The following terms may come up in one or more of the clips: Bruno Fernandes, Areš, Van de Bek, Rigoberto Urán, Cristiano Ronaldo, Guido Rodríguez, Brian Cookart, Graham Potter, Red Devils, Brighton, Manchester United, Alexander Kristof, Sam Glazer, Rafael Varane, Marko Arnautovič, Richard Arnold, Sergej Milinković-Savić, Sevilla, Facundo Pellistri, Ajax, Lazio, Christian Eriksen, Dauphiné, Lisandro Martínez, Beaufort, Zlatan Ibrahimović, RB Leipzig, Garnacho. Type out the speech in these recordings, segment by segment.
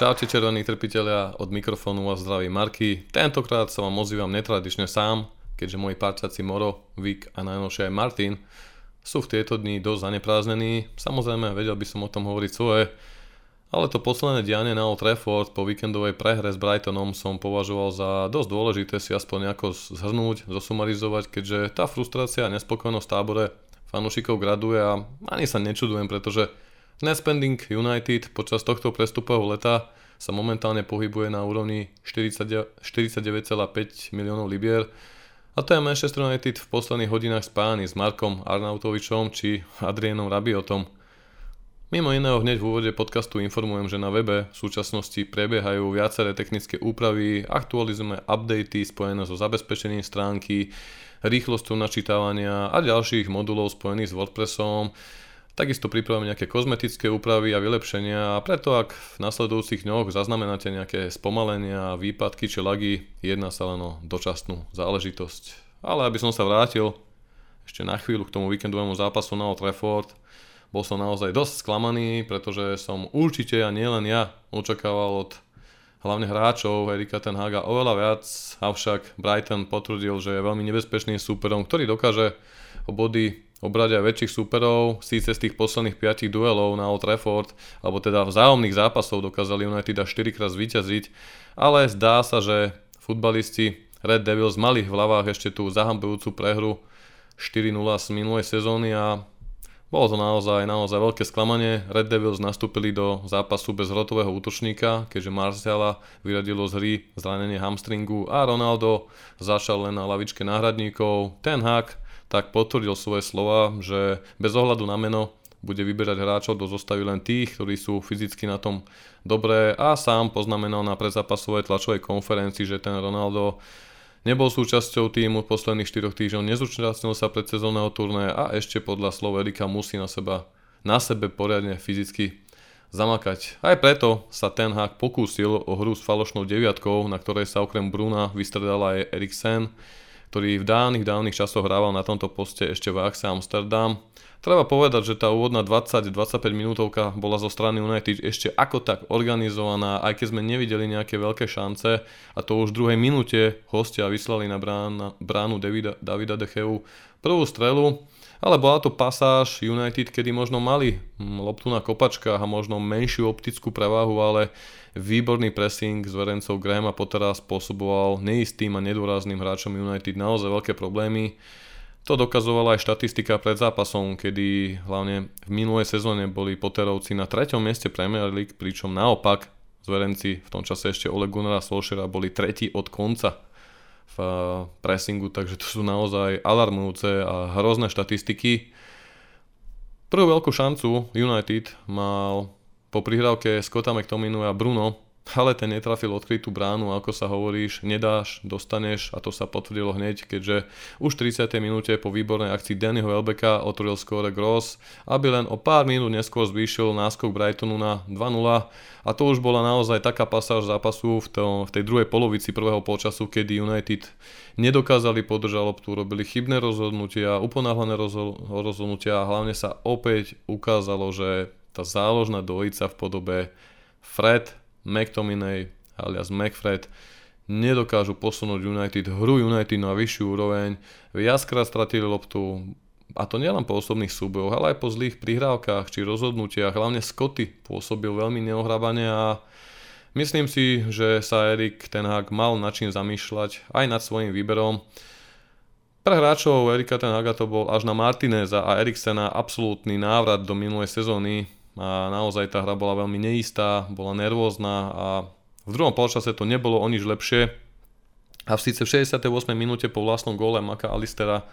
Čaute červení trpitelia, od mikrofónu vás zdraví Marky. Tentokrát sa vám ozývam netradične sám, keďže moji parťaci Moro, Vik a najnovšie aj Martin sú v tieto dni dosť zanepráznení. Samozrejme, vedel by som o tom hovoriť svoje, ale to posledné dianie na Old Trafford po víkendovej prehre s Brightonom som považoval za dosť dôležité si aspoň nejako zhrnúť, zosumarizovať, keďže tá frustrácia a nespokojnosť v tábore fanúšikov graduje a ani sa nečudujem, pretože Netspending United počas tohto prestupového leta sa momentálne pohybuje na úrovni 49,5 miliónov libier a to je Manchester United v posledných hodinách spájany s Markom Arnautovičom či Adrianom Rabiotom. Mimo iného hneď v úvode podcastu informujem, že na webe v súčasnosti prebiehajú viaceré technické úpravy, aktualizujeme updaty spojené so zabezpečením stránky, rýchlosťou načítavania a ďalších modulov spojených s WordPressom. Takisto pripravím nejaké kozmetické úpravy a vylepšenia a preto ak v nasledujúcich dňoch zaznamenáte nejaké spomalenia, výpadky či lagy, jedná sa len o dočasnú záležitosť. Ale aby som sa vrátil ešte na chvíľu k tomu víkendovému zápasu na Old Trafford, bol som naozaj dosť sklamaný, pretože som určite a nielen ja očakával od hlavne hráčov Erika Ten Haga oveľa viac, avšak Brighton potvrdil, že je veľmi nebezpečným súperom, ktorý dokáže o body obrať aj väčších súperov. Síce z tých posledných 5 duelov na Old Trafford, alebo teda vzájomných zápasov, dokázali United až 4 krát zvíťaziť, ale zdá sa, že futbalisti Red Devils mali v hlavách ešte tú zahambujúcu prehru 4-0 z minulej sezóny a bolo to naozaj veľké sklamanie. Red Devils nastúpili do zápasu bez hrotového útočníka, keďže Martiala vyradilo z hry zranenie hamstringu a Ronaldo začal len na lavičke náhradníkov. Ten Hag tak potvrdil svoje slova, že bez ohľadu na meno bude vyberať hráčov do zostavy len tých, ktorí sú fyzicky na tom dobré a sám poznamenal na predzápasovej tlačovej konferencii, že ten Ronaldo nebol súčasťou týmu posledných 4 týždňov, nezúčastnil sa predsezónneho turné a ešte podľa slov Erika musí na sebe poriadne fyzicky zamakať. Aj preto sa Ten Hag pokúsil o hru s falošnou deviatkou, na ktorej sa okrem Bruna vystredal aj Eriksen, ktorý v dávnych časoch hrával na tomto poste ešte v Ajaxe Amsterdam. Treba povedať, že tá úvodná 20-25 minútovka bola zo strany United ešte ako tak organizovaná, aj keď sme nevideli nejaké veľké šance, a to už v druhej minúte hostia vyslali na bránu Davida de Cheu prvú strelu, ale bola to pasáž United, kedy možno mali loptu na kopačkách a možno menšiu optickú prevahu, ale výborný pressing zverencov Grahama Pottera spôsoboval neistým a nedôrazným hráčom United naozaj veľké problémy. To dokazovala aj štatistika pred zápasom, kedy hlavne v minulej sezóne boli Potterovci na 3. mieste Premier League, pričom naopak zverenci v tom čase ešte Ole Gunnara Solskjæra boli 3. od konca v pressingu, takže to sú naozaj alarmujúce a hrozné štatistiky. Prvú veľkú šancu United mal po prihrávke Scotta McTominaya a Bruno, ale ten netrafil odkrytú bránu, ako sa hovoríš, nedáš, dostaneš, a to sa potvrdilo hneď, keďže už v 30. minúte po výbornej akcii Dannyho Welbecka otvoril skóre Gross, aby len o pár minút neskôr zvýšil náskok Brightonu na 2-0, a to už bola naozaj taká pasáž zápasu v tej druhej polovici prvého polčasu, kedy United nedokázali podržať loptu, robili chybné rozhodnutia, uponáhľané rozhodnutia a hlavne sa opäť ukázalo, že tá záložná dvojica v podobe Fred, McTominay alias McFred nedokážu posunúť United, hru United na vyššiu úroveň. Viackrát stratili loptu, a to nielen po osobných súbojoch, ale aj po zlých prihrávkach či rozhodnutiach. Hlavne Scotty pôsobil veľmi neohrabane a myslím si, že sa Erik Ten Hag mal nad čím zamýšľať aj nad svojím výberom. Pre hráčov Erika Ten Haga to bol až na Martineza a Eriksena absolútny návrat do minulej sezóny. A naozaj tá hra bola veľmi neistá, bola nervózna a v druhom polčase to nebolo o nič lepšie. A síce v 68. minúte po vlastnom góle Meka Alistera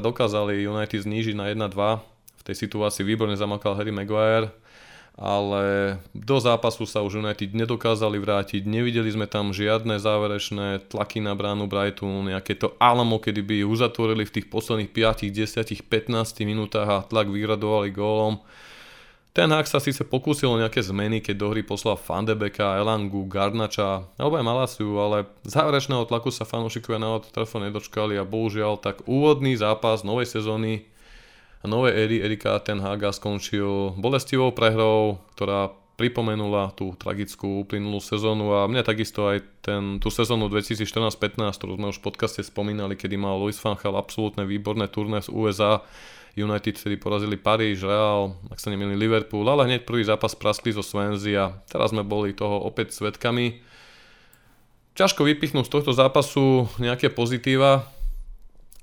dokázali United znížiť na 1-2. V tej situácii výborne zamakal Harry Maguire, ale do zápasu sa už United nedokázali vrátiť, nevideli sme tam žiadne záverečné tlaky na bránu Brightonu, nejaké to alamo, kedy by uzatvorili v tých posledných 5, 10, 15 minútach a tlak vygradovali gólom. Ten Hag sa síce pokúsil o nejaké zmeny, keď do hry poslal Van de Beka, Elangu, Garnacha alebo aj Malaciu, ale záverečného tlaku sa fanúšikovia na Old Trafford nedočkali a bohužiaľ tak úvodný zápas novej sezóny a novej éry Erika Ten Haga skončil bolestivou prehrou, ktorá pripomenula tú tragickú uplynulú sezónu a mňa takisto aj tú sezónu 2014-15, ktorú sme už v podcaste spomínali, kedy mal Louis van Gaal absolútne výborné turné z USA. United vtedy porazili Paríž, Real, ak sa nemýlim Liverpool, ale hneď prvý zápas praskli zo Swansea a teraz sme boli toho opäť svedkami. Ťažko vypichnúť z tohto zápasu nejaké pozitíva.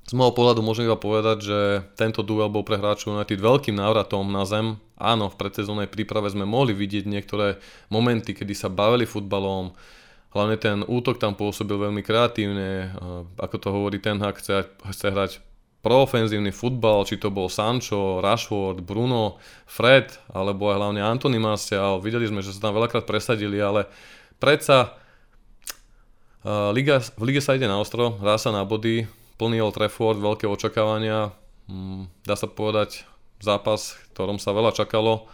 Z môjho pohľadu môžem iba povedať, že tento duel bol pre hráčov United veľkým návratom na zem. Áno, v predsezónnej príprave sme mohli vidieť niektoré momenty, kedy sa bavili futbalom. Hlavne ten útok tam pôsobil veľmi kreatívne. Ako to hovorí Ten Hag, chce hrať proofenzívny futbal, či to bol Sancho, Rashford, Bruno, Fred, alebo aj hlavne Anthony Martial. Videli sme, že sa tam veľakrát presadili, ale predsa v lige sa ide na ostro, hrá sa na body, plný Old Trafford, veľké očakávania, dá sa povedať zápas, ktorom sa veľa čakalo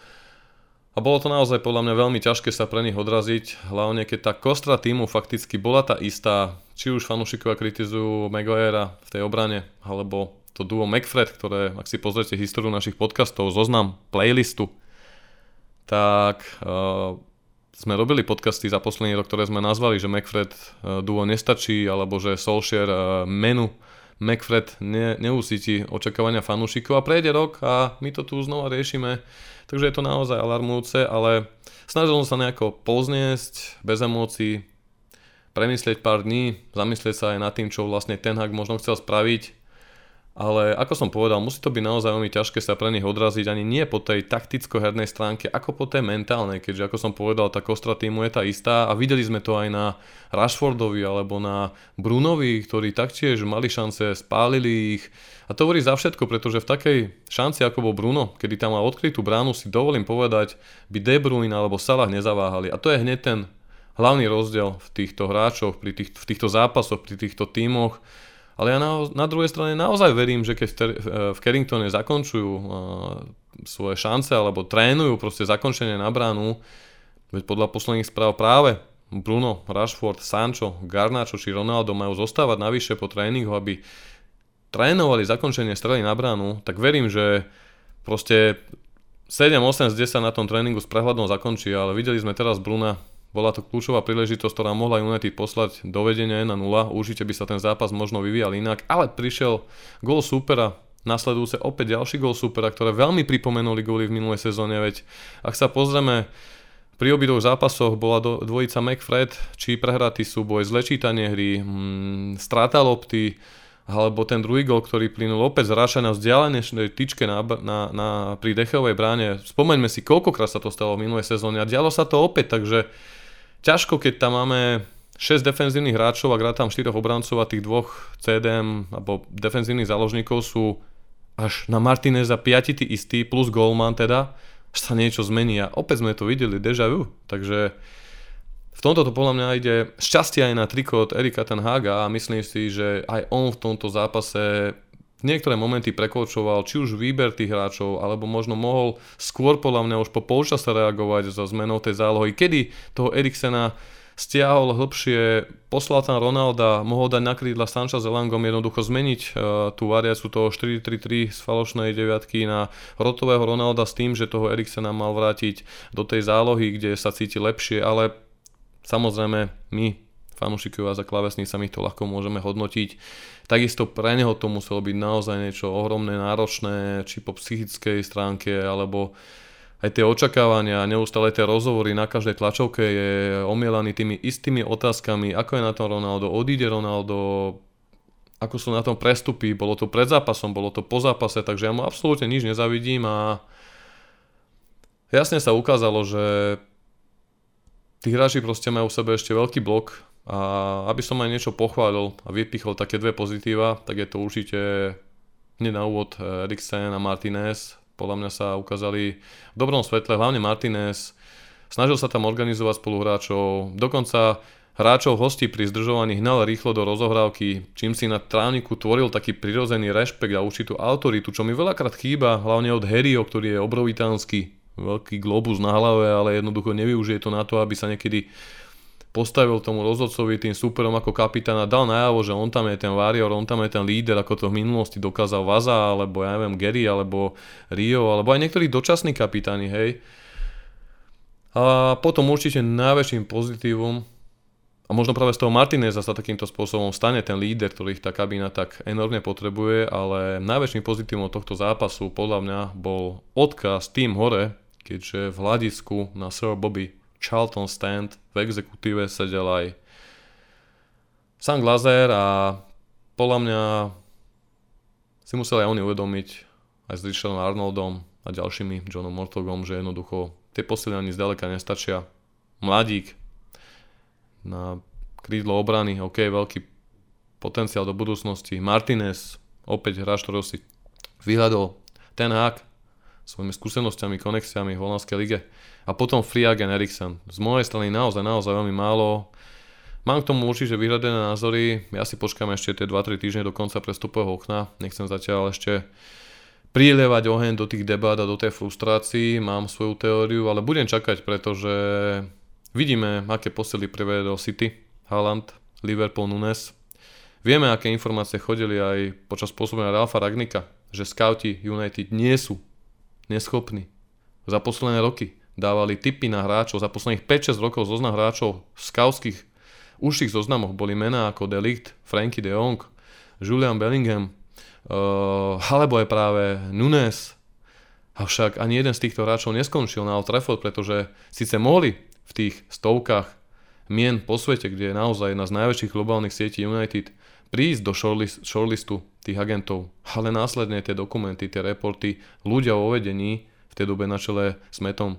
a bolo to naozaj podľa mňa veľmi ťažké sa pre nich odraziť, hlavne keď tá kostra týmu fakticky bola tá istá, či už fanúšikovia kritizujú Maguirea v tej obrane, alebo to duo McFred, ktoré, ak si pozrite históriu našich podcastov, zoznam playlistu, tak... Sme robili podcasty za posledný rok, ktoré sme nazvali, že McFred duo nestačí, alebo že Solskjær menu McFred neusíti očakávania fanúšikov a prejde rok a my to tu znova riešime. Takže je to naozaj alarmujúce, ale snažil som sa nejako povzniesť, bez emócií, premyslieť pár dní, zamyslieť sa aj nad tým, čo vlastne Ten Hag možno chcel spraviť. Ale ako som povedal, musí to byť naozaj veľmi ťažké sa pre nich odraziť ani nie po tej takticko-hernej stránke, ako po tej mentálnej, keďže ako som povedal, tá kostra týmu je tá istá a videli sme to aj na Rashfordovi alebo na Brunovi, ktorí taktiež mali šance, spálili ich a to hovorí za všetko, pretože v takej šanci ako bol Bruno, kedy tam mal odkrytú bránu, si dovolím povedať, by De Bruyne alebo Salah nezaváhali a to je hneď ten hlavný rozdiel v týchto hráčoch, v týchto zápasoch, pri týchto tímoch. Ale ja na druhej strane naozaj verím, že keď v Carringtone zakončujú svoje šance alebo trénujú proste zakončenie na bránu, veď podľa posledných správ práve Bruno, Rashford, Sancho, Garnacho či Ronaldo majú zostávať navyše po tréningu, aby trénovali zakončenie strely na bránu, tak verím, že proste 7, 8 z 10 na tom tréningu s prehľadom zakončí, ale videli sme teraz Bruna. Bola to kľúčová príležitosť, ktorá mohla United poslať do vedenia 1-0. Určite by sa ten zápas možno vyvíjal inak, ale prišiel gól súpera, nasledujúce opäť ďalší gól súpera, ktoré veľmi pripomenuli góly v minulej sezóne. Veď ak sa pozrieme, pri obidvoch zápasoch bola dvojica McFred, či prehratý súboj, zlečítanie hry, strata lopty, alebo ten druhý gól, ktorý plynul opäť z rašenia vzdialenejšej tyčke pri Dechovej bráne. Spomeňme si, koľkokrát sa to stalo v minulej sezóne a dialo sa to opäť, takže ťažko, keď tam máme 6 defenzívnych hráčov a hrá tam 4 obrancov a tých dvoch CDM alebo defenzívnych záložníkov sú až na Martineza 5 tí istí plus goalman teda, až sa niečo zmení a opäť sme to videli, déjà vu. Takže v tomto to podľa mňa ide šťastie aj na triko od Erika Ten Haga a myslím si, že aj on v tomto zápase niektoré momenty prekoučoval, či už výber tých hráčov, alebo možno mohol skôr podľa mňa už po polčase reagovať so zmenou tej zálohy. Kedy toho Eriksena stiahol hlbšie, poslal tam Ronalda, mohol dať na krídla Sancha s Elangom, jednoducho zmeniť tú variáciu toho 4-3-3 z falošnej deviatky na rotového Ronalda s tým, že toho Eriksena mal vrátiť do tej zálohy, kde sa cíti lepšie, ale samozrejme my fanúšikovia za klávesnicami to ľahko môžeme hodnotiť. Takisto pre neho to muselo byť naozaj niečo ohromné, náročné, či po psychickej stránke, alebo aj tie očakávania, neustále tie rozhovory na každej tlačovke je omielaný tými istými otázkami, ako je na tom Ronaldo, odíde Ronaldo, ako sú na tom prestupy, bolo to pred zápasom, bolo to po zápase, takže ja mu absolútne nič nezavidím a jasne sa ukázalo, že tí hráči proste majú v sebe ešte veľký blok. A aby som aj niečo pochválil a vypichol také dve pozitíva, tak je to určite hneď na úvod Eriksen a Martinez. Podľa mňa sa ukázali v dobrom svetle, hlavne Martinez. Snažil sa tam organizovať spoluhráčov, dokonca hráčov hostí pri zdržovaní hnal rýchlo do rozohrávky, čím si na trávniku tvoril taký prirodzený rešpekt a určitú autoritu, čo mi veľakrát chýba, hlavne od Harryho, ktorý je obrovitánsky, veľký globus na hlave, ale jednoducho nevyužije to na to, aby sa niekedy postavil tomu rozhodcovi, tým súperom ako kapitána, dal najavo, že on tam je ten warrior, on tam je ten líder, ako to v minulosti dokázal Vaza, alebo ja neviem, Gary, alebo Rio, alebo aj niektorí dočasní kapitáni, hej. A A potom určite najväčším pozitívom, a možno práve z toho Martineza sa takýmto spôsobom stane ten líder, ktorý ich tá kabína tak enormne potrebuje, ale najväčším pozitívom tohto zápasu podľa mňa bol odkaz tým hore, keďže v hľadisku na Sir Bobby Charlton stand v exekutíve sedel aj Sam Glazer a podľa mňa si museli aj oni uvedomiť aj s Richardom Arnoldom a ďalšími, Johnom Murtoughom, že jednoducho tie posilňaní zďaleka nestačia. Mladík na krídlo obrany, ok, veľký potenciál do budúcnosti. Martinez, opäť hráč, ktorého si vyhľadol Ten Hag svojimi skúsenostiami, konexiami v holandskej lige. A potom free agent Eriksen. Z mojej strany naozaj veľmi málo. Mám k tomu určite vyhľadené názory. Ja si počkám ešte tie 2-3 týždne do konca prestupového okna. Nechcem zatiaľ ešte prilievať oheň do tých debát a do tej frustrácii, mám svoju teóriu, ale budem čakať, pretože vidíme, aké posily privedol City, Haaland, Liverpool, Nunes. Vieme, aké informácie chodili aj počas pôsobenia Ralfa Rangnicka, že skauti United nie sú neschopní. Za posledné roky dávali tipy na hráčov, za posledných 5-6 rokov zoznam hráčov v skautských uších zoznamoch boli mená ako De Ligt, Frenkie de Jong, Julian Bellingham, alebo je práve Nunes. Avšak ani jeden z týchto hráčov neskončil na Old Trafford, pretože síce mohli v tých stovkách mien po svete, kde je naozaj jedna z najväčších globálnych sietí United, prísť do shortlistu tých agentov, ale následne tie dokumenty, tie reporty, ľudia o vedení v tej dobe na čele s Mattom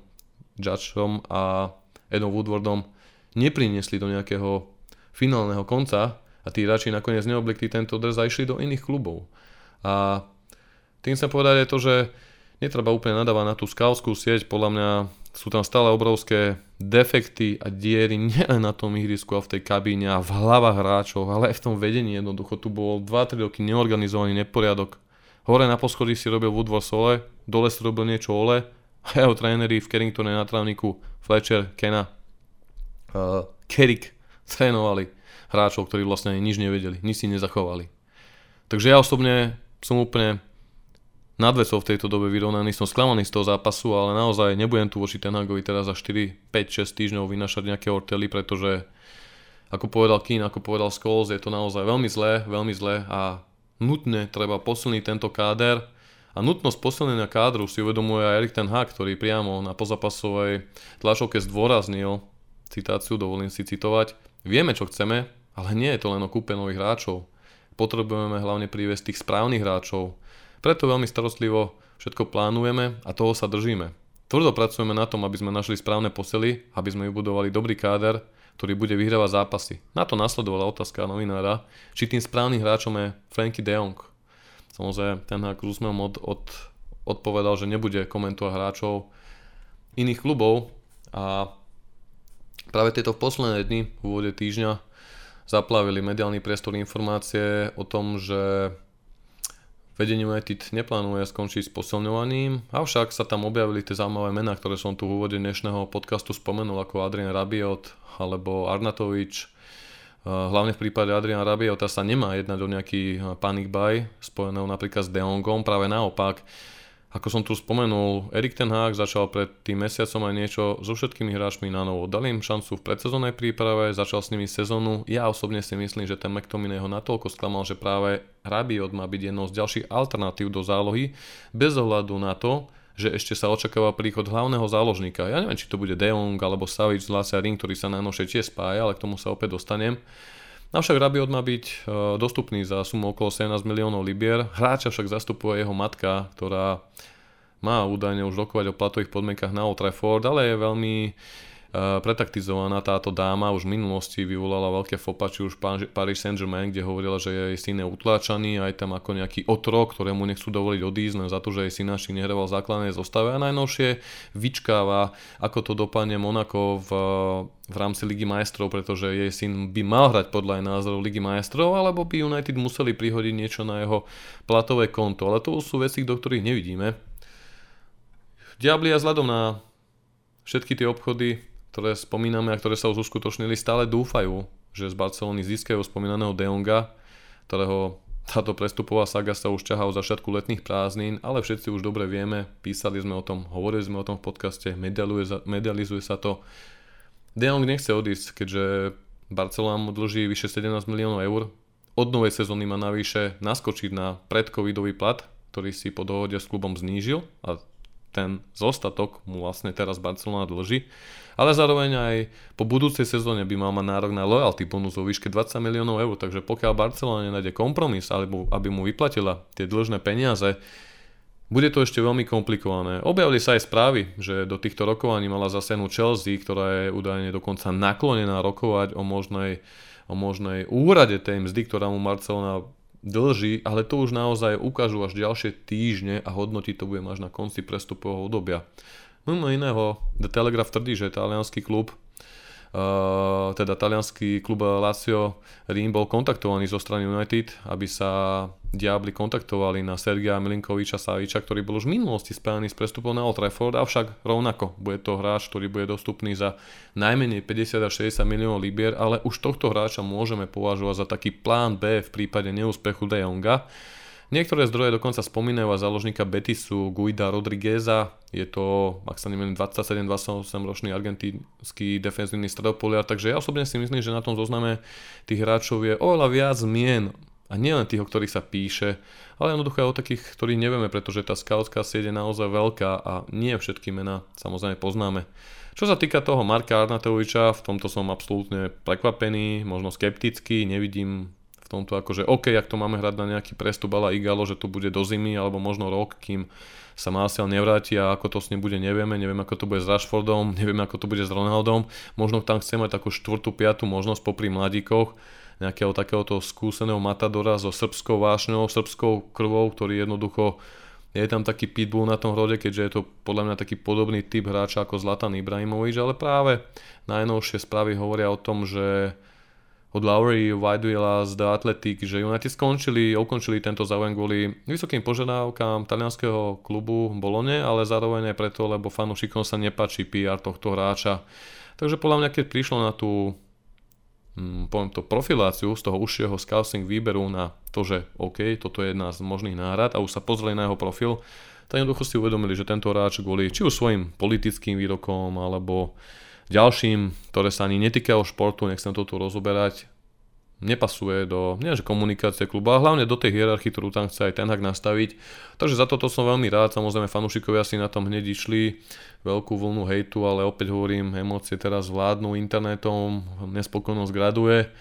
Judgeom a Edom Woodwardom nepriniesli do nejakého finálneho konca a tí hráči nakoniec neobliekli tento dres a išli do iných klubov. A tým sa povedať je to, že netreba úplne nadávať na tú skautskú sieť, podľa mňa sú tam stále obrovské defekty a diery nielen na tom ihrisku a v tej kabíne a v hlavách hráčov, ale aj v tom vedení jednoducho. Tu bol 2-3 roky neorganizovaný neporiadok. Hore na poschodí si robil Woodward Sole, dole si robil niečo Ole a jeho tréneri v Carringtone na trávniku Fletcher, Kena, Carrick trénovali hráčov, ktorí vlastne nič nevedeli, nič si nezachovali. Takže ja osobne som úplne nad vecou v tejto dobe vyrovnaný, som sklamaný z toho zápasu, ale naozaj nebudem tu voči Ten Hagovi teraz za 4, 5, 6 týždňov vynašať nejaké ortely, pretože ako povedal Keane, ako povedal Scholes, je to naozaj veľmi zlé a nutne treba posilniť tento káder a nutnosť posilnenia kádru si uvedomuje aj Erik Ten Hag, ktorý priamo na pozapasovej tlačovke zdôraznil citáciu, dovolím si citovať: vieme, čo chceme, ale nie je to len o kúpe nových hráčov. Potrebujeme hlavne priviesť tých správnych hráčov. Preto veľmi starostlivo všetko plánujeme a toho sa držíme. Tvrdo pracujeme na tom, aby sme našli správne posily, aby sme vybudovali dobrý káder, ktorý bude vyhrávať zápasy. Na to nasledovala otázka novinára, či tým správnym hráčom je Frenkie de Jong. Samozrejme, Ten Hag s úsmevom odpovedal, že nebude komentovať hráčov iných klubov a práve tieto posledné dni v úvode týždňa zaplavili mediálny priestor informácie o tom, že vedenie United neplánuje skončiť s posilňovaním, avšak sa tam objavili tie zaujímavé mená, ktoré som tu v úvode dnešného podcastu spomenul, ako Adrian Rabiot alebo Arnautovich. Hlavne v prípade Adrian Rabiota sa nemá jednať o nejaký panic buy spojeného napríklad s De Jongom, práve naopak. Ako som tu spomenul, Erik ten Hag začal pred tým mesiacom aj niečo so všetkými hráčmi na novo. Dali im šancu v predsezónnej príprave, začal s nimi sezónu. Ja osobne si myslím, že ten McTominay ho natoľko sklamal, že práve Rabiot má byť jednou z ďalších alternatív do zálohy, bez ohľadu na to, že ešte sa očakáva príchod hlavného záložníka. Ja neviem, či to bude De Jong alebo Savic z Lazia, ktorý sa najnovšie tiež spája, ale k tomu sa opäť dostanem. Avšak Rabiot má byť dostupný za sumu okolo 17 miliónov libier. Hráča však zastupuje jeho matka, ktorá má údajne už rokovať o platových podmienkach na Old Trafford, ale je veľmi pretaktizovaná táto dáma. Už v minulosti vyvolala veľké fopa, či už Paris Saint-Germain, kde hovorila, že jej syn je utláčaný, aj tam ako nejaký otrok, ktorému nechcú dovoliť odísť len za to, že jej synáčik nehraval v základnej zostave. A najnovšie vyčkáva, ako to dopadne Monako v rámci Ligy majstrov, pretože jej syn by mal hrať podľa jej názorov Ligy majstrov, alebo by United museli prihodiť niečo na jeho platové konto. Ale to sú veci, do ktorých nevidíme. Diabli a vzhľadom na všetky tie obchody, ktoré spomíname a ktoré sa už uskutočnili, stále dúfajú, že z Barcelony získajú spomínaného De Jonga, ktorého Táto prestupová saga sa už ťahá za všetku letných prázdnin, ale všetci už dobre vieme, písali sme o tom, hovorili sme o tom v podcaste, medializuje sa to. De Jong nechce odísť, keďže Barcelona mu dlží vyše 17 miliónov eur. Od novej sezóny má navyše naskočiť na predcovidový plat, ktorý si po dohode s klubom znížil a ten zostatok mu vlastne teraz Barcelona dlží. Ale zároveň aj po budúcej sezóne by mal mať nárok na loyalty bonus o výške 20 miliónov eur, takže pokiaľ Barcelona nenájde kompromis, alebo aby mu vyplatila tie dlžné peniaze, bude to ešte veľmi komplikované. Objavili sa aj správy, že do týchto rokovaní mala zasiahnuť Chelsea, ktorá je údajne dokonca naklonená rokovať o možnej úhrade tej mzdy, ktorá mu Barcelona dlží, ale to už naozaj ukážu až ďalšie týždne a hodnotiť to budem až na konci prestupového obdobia. Mimo iného, The Telegraph tvrdí, že taliansky klub Lazio Rím bol kontaktovaný zo strany United, aby sa diabli kontaktovali na Sergeja Milinkoviča-Saviča, ktorý bol už v minulosti spájaný s prestupom na Old Trafford, avšak rovnako bude to hráč, ktorý bude dostupný za najmenej 50 až 60 miliónov libier, ale už tohto hráča môžeme považovať za taký plán B v prípade neúspechu De Jonga. Niektoré zdroje dokonca spomínajú aj záložníka Betisu Guida Rodrigueza, je to, ak sa nemýlim, 27-28 ročný argentínsky defenzívny stredopoliar, takže ja osobne si myslím, že na tom zozname tých hráčov je oveľa viac mien a nielen tých, o ktorých sa píše, ale jednoducho aj o takých, ktorých nevieme, pretože tá skautská sieť je naozaj veľká a nie všetky mená samozrejme poznáme. Čo sa týka toho Marka Arnautoviča, v tomto som absolútne prekvapený, možno skeptický, nevidím v tomto akože OK, ak to máme hrať na nejaký prestup a la Igalo, že to bude do zimy alebo možno rok, kým sa Martial nevráti a ako to s ním bude, nevieme ako to bude s Rashfordom, nevieme ako to bude s Ronaldom, možno tam chce mať takú 4., 5. možnosť popri mladíkoch, nejakého takéhoto skúseného matadora so srbskou vášňou, srbskou krvou, ktorý jednoducho je tam taký pitbull na tom hrode, keďže je to podľa mňa taký podobný typ hráča ako Zlatan Ibrahimovič, ale práve najnovšie správy hovoria o tom, že od Lowry Vajdula z The Athletic, že United ukončili tento záujem kvôli vysokým požiadavkám talianského klubu Bolone, ale zároveň aj preto, lebo fanúšikom sa nepáči PR tohto hráča. Takže podľa mňa, keď prišlo na tú profiláciu z toho užšieho scouting výberu na to, že OK, toto je jedna z možných náhrad a už sa pozreli na jeho profil, tak jednoducho si uvedomili, že tento hráč kvôli či už svojim politickým výrokom alebo ďalším, ktoré sa ani netýkajú športu, nechcem to tu rozoberať, nepasuje do komunikácie klubu, a hlavne do tej hierarchie, ktorú tam chce aj Ten Hag nastaviť. Takže za toto som veľmi rád, samozrejme fanúšikovia si na tom hneď išli, veľkú vlnu hejtu, ale opäť hovorím, emócie teraz vládnu internetom, nespokojnosť graduje.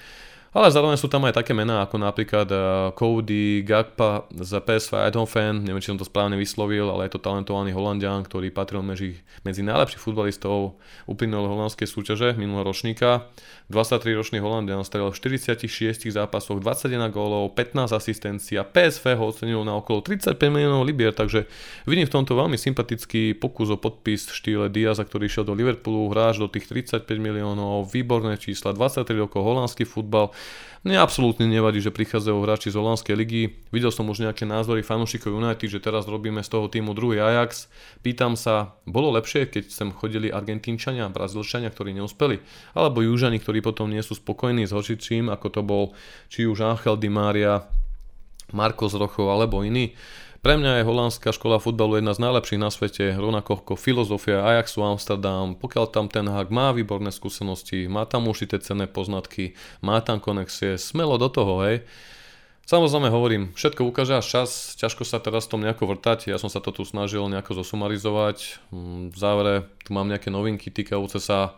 Ale zároveň sú tam aj také mená ako napríklad Cody Gakpa za PSV Eindhoven, neviem či som to správne vyslovil, ale je to talentovaný Holanďan, ktorý patril medzi najlepších futbalistov uplynulej holandskej súťaže minulého ročníka. 23-ročný Holanďan strelil v 46 zápasoch 21 gólov, 15 asistencií a PSV ho ocenil na okolo 35 miliónov libier, takže vidím v tomto veľmi sympatický pokus o podpis v štýle Diaza, ktorý šiel do Liverpoolu, hráč do tých 35 miliónov, výborné čísla, 23 rokov, holandský futbal. Mne absolútne nevadí, že prichádzajú hráči z holandskej ligy. Videl som už nejaké názory fanúšikov United, že teraz robíme z toho týmu druhý Ajax. Pýtam sa, bolo lepšie, keď sem chodili Argentínčania, Brazílčania, ktorí neúspeli, alebo Južani, ktorí potom nie sú spokojní s horčičím, ako to bol či už Ángel Di Maria, Marcos Rojo alebo iní. Pre mňa je holandská škola futbalu jedna z najlepších na svete, rovnako ako filozofia Ajaxu Amsterdam, pokiaľ tam Ten Hag má výborné skúsenosti, má tam určité cenné poznatky, má tam konexie, smelo do toho, hej. Samozrejme hovorím, všetko ukáže až čas, ťažko sa teraz tom nejako vrtať, ja som sa to tu snažil nejako zosumarizovať, v závere tu mám nejaké novinky týkajúce sa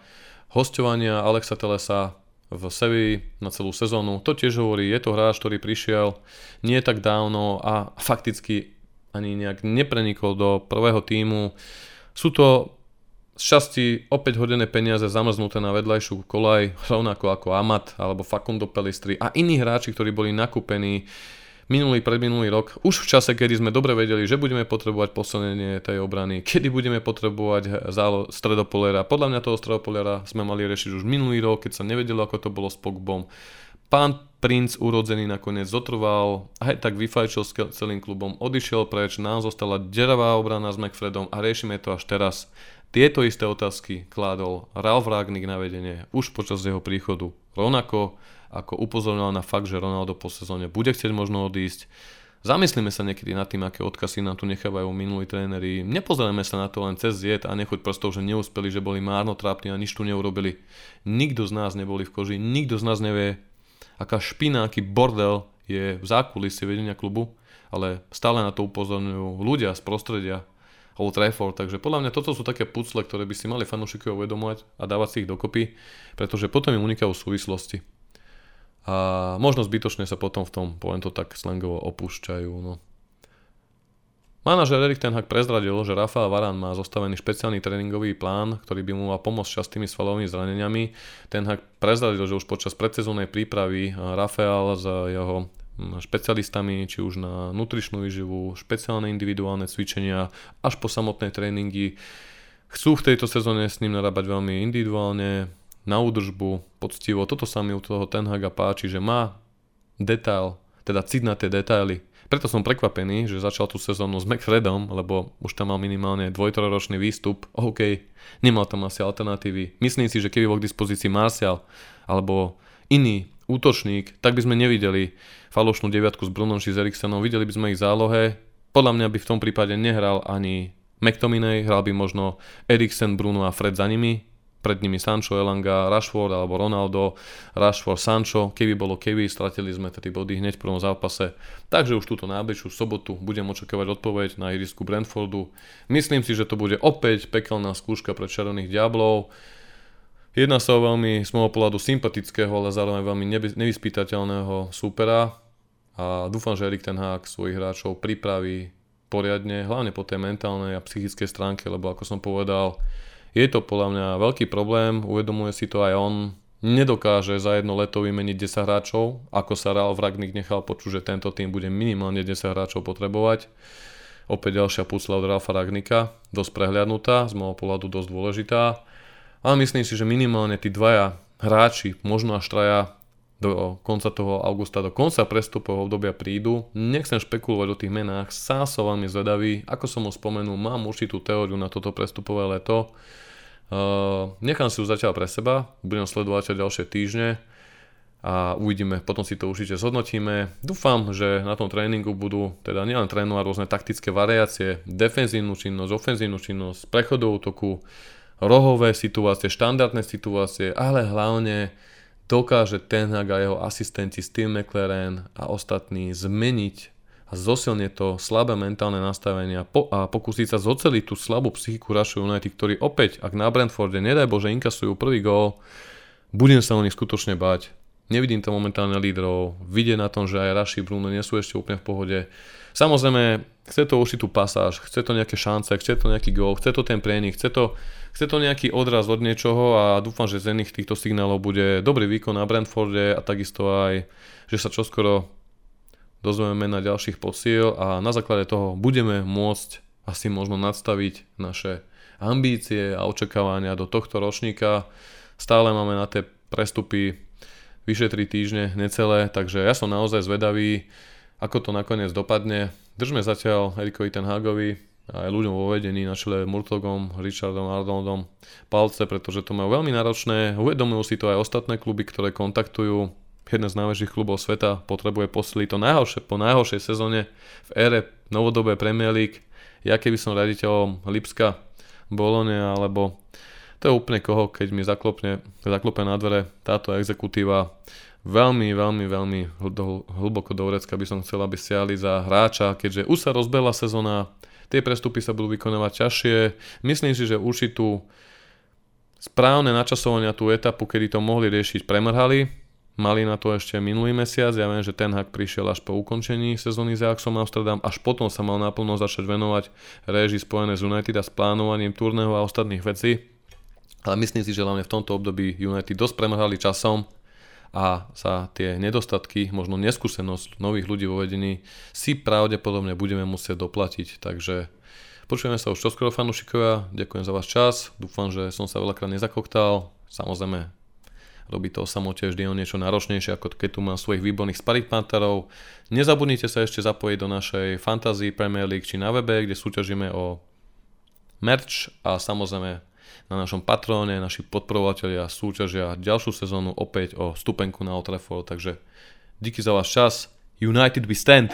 hosťovania Alexa Telesa v Sevii na celú sezónu. To tiež hovorí, je to hráč, ktorý prišiel nie tak dávno a fakticky ani nejak neprenikol do prvého tímu. Sú to z časti opäť hodené peniaze zamrznuté na vedľajšiu kolaj, rovnako ako Amat alebo Facundo Pellistri a iní hráči, ktorí boli nakúpení predminulý rok, už v čase, kedy sme dobre vedeli, že budeme potrebovať posilnenie tej obrany, kedy budeme potrebovať stredopoliera. Podľa mňa toho stredopoliera sme mali riešiť už minulý rok, keď sa nevedelo, ako to bolo s Pogbom. Pán princ urodzený nakoniec zotrval, aj tak vyfajčil s celým klubom, odišiel preč, nám zostala deravá obrana s McFredom a riešime to až teraz. Tieto isté otázky kládol Ralf Rangnick na vedenie už počas jeho príchodu. Rovnako ako upozorňoval na fakt, že Ronaldo po sezóne bude chcieť možno odísť. Zamyslíme sa niekedy nad tým, aké odkazy nám tu nechávajú minulí tréneri. Nepozeráme sa na to len cez zjed a nechuť prstov, že neúspeli, že boli márnotrápni a nič tu neurobili. Nikto z nás neboli v koži, nikto z nás nevie, aká špina, aký bordel je v zákulisí vedenia klubu, ale stále na to upozorňujú ľudia z prostredia Old Trafford, takže podľa mňa toto sú také pucle, ktoré by si mali fanúšikovia uvedomovať a dávať si ich dokopy, pretože potom im unikajú súvislosti. A možno zbytočne sa potom v tom, poviem to tak slangovo, opúšťajú. No. Manažer Erik Ten Hag prezradil, že Rafael Varane má zostavený špeciálny tréningový plán, ktorý by mu mal pomôcť s častými svalovými zraneniami. Ten Hag prezradil, že už počas predsezónnej prípravy Rafael s jeho špecialistami, či už na nutričnú výživu, špeciálne individuálne cvičenia, až po samotné tréningy. Chcú v tejto sezóne s ním narábať veľmi individuálne, na údržbu, poctivo. Toto sa mi u toho Ten Haga páči, že má detail, teda cit na tie detaily. Preto som prekvapený, že začal tú sezónu s McFredom, lebo už tam mal minimálne 2-3-ročný výstup. OK, nemal tam asi alternatívy. Myslím si, že keby bol k dispozícii Martial alebo iný útočník, tak by sme nevideli falošnú deviatku s Brunom či s Eriksenom, videli by sme ich zálohe. Podľa mňa by v tom prípade nehral ani McTominay, hral by možno Eriksen, Bruno a Fred za nimi, pred nimi Sancho, Elanga, Rashford alebo Ronaldo, Rashford, Sancho, keby bolo keby, stratili sme 3 body hneď v prvom zápase. Takže už túto najbližšiu sobotu budem očakávať odpoveď na ihrisku Brentfordu. Myslím si, že to bude opäť pekelná skúška pre červených diablov. Jedná sa o veľmi z môjho pohľadu sympatického, ale zároveň veľmi nevyspytateľného súpera a dúfam, že Erik ten Hag svojich hráčov pripraví poriadne, hlavne po tej mentálnej a psychickej stránke, lebo ako som povedal, je to podľa mňa veľký problém, uvedomuje si to aj on, nedokáže za jedno leto vymeniť 10 hráčov, ako sa Ralf Rangnick nechal počuť, že tento tým bude minimálne 10 hráčov potrebovať. Opäť ďalšia pucla od Ralfa Rangnicka, dosť prehliadnutá, z môjho pohľadu dosť dôležitá. Ale myslím si, že minimálne tí dvaja hráči, možno až traja do konca toho augusta, do konca prestupového obdobia prídu. Nechcem špekulovať o tých menách, sám som veľmi zvedavý. Ako som ho spomenul, mám určitú teóriu na toto prestupové leto. Nechám si už zatiaľ pre seba, budem sledovať aj ďalšie týždne a uvidíme, potom si to určite zhodnotíme. Dúfam, že na tom tréningu budú teda nielen trénovať rôzne taktické variácie, defenzívnu činnosť, ofenzívnu činnosť, prechodov útoku, rohové situácie, štandardné situácie, ale hlavne dokáže Ten Hag a jeho asistenti Steve McLaren a ostatní zmeniť a zosilne to slabé mentálne nastavenie a pokúsiť sa zoceliť tú slabú psychiku Rashford United, ktorí opäť, ak na Brentforde, nedaj Bože, inkasujú prvý gól, budem sa o nich skutočne bať. Nevidím tam momentálne lídrov, vidieť na tom, že aj Raši Bruno nie sú ešte úplne v pohode. Samozrejme, chce to určitú pasáž, chce to nejaké šance, chce to nejaký gól, chce to ten prienik, chce to nejaký odraz od niečoho a dúfam, že z jedných týchto signálov bude dobrý výkon na Brentforde a takisto aj, že sa čoskoro dozvieme na ďalších pocíl a na základe toho budeme môcť asi možno nadstaviť naše ambície a očakávania do tohto ročníka. Stále máme na tie prestupy vyše 3 týždne, necelé, takže ja som naozaj zvedavý, ako to nakoniec dopadne. Držme zatiaľ Erikovi ten Hagovi a aj ľuďom vo vedení na čele Murtougom, Richardom Arnoldom palce, pretože to majú veľmi náročné. Uvedomujú si to aj ostatné kluby, ktoré kontaktujú. Jeden z najväčších klubov sveta potrebuje posiliť to najhoršie po najhoršej sezóne v ére novodobej Premier League. Ja keby som riaditeľom Lipska, Bologna alebo to je úplne koho, keď mi zaklopne na dvere táto exekutíva. Veľmi hlboko do vrecka by som chcel, aby siali za hráča, keďže už sa rozbehla sezóna, tie prestupy sa budú vykonávať ťažšie. Myslím si, že určitú správne načasovania tú etapu, kedy to mohli riešiť, premrhali. Mali na to ešte minulý mesiac. Ja viem, že Ten Hag prišiel až po ukončení sezóny s Ajaxom Amsterdam, až potom sa mal naplno začať venovať réžii spojené z United a s plánovaním turného a ostatných vecí. Ale myslím si, že hlavne v tomto období United dosť premrhali časom a sa tie nedostatky, možno neskúsenosť nových ľudí vo vedení si pravdepodobne budeme musieť doplatiť. Takže počujeme sa už čoskoro, fanúšikovia. Ďakujem za váš čas. Dúfam, že som sa veľakrát nezakoktal. Samozrejme, robí to o samote vždy o niečo náročnejšie, ako keď tu mám svojich výborných sparringpartnerov. Nezabudnite sa ešte zapojiť do našej Fantasy Premier League či na webe, kde súťažíme o merch a samozrejme na našom Patróne, naši podporovatelia súťažia ďalšiu sezónu opäť o stupenku na Old Trafford, takže díky za váš čas. United we stand!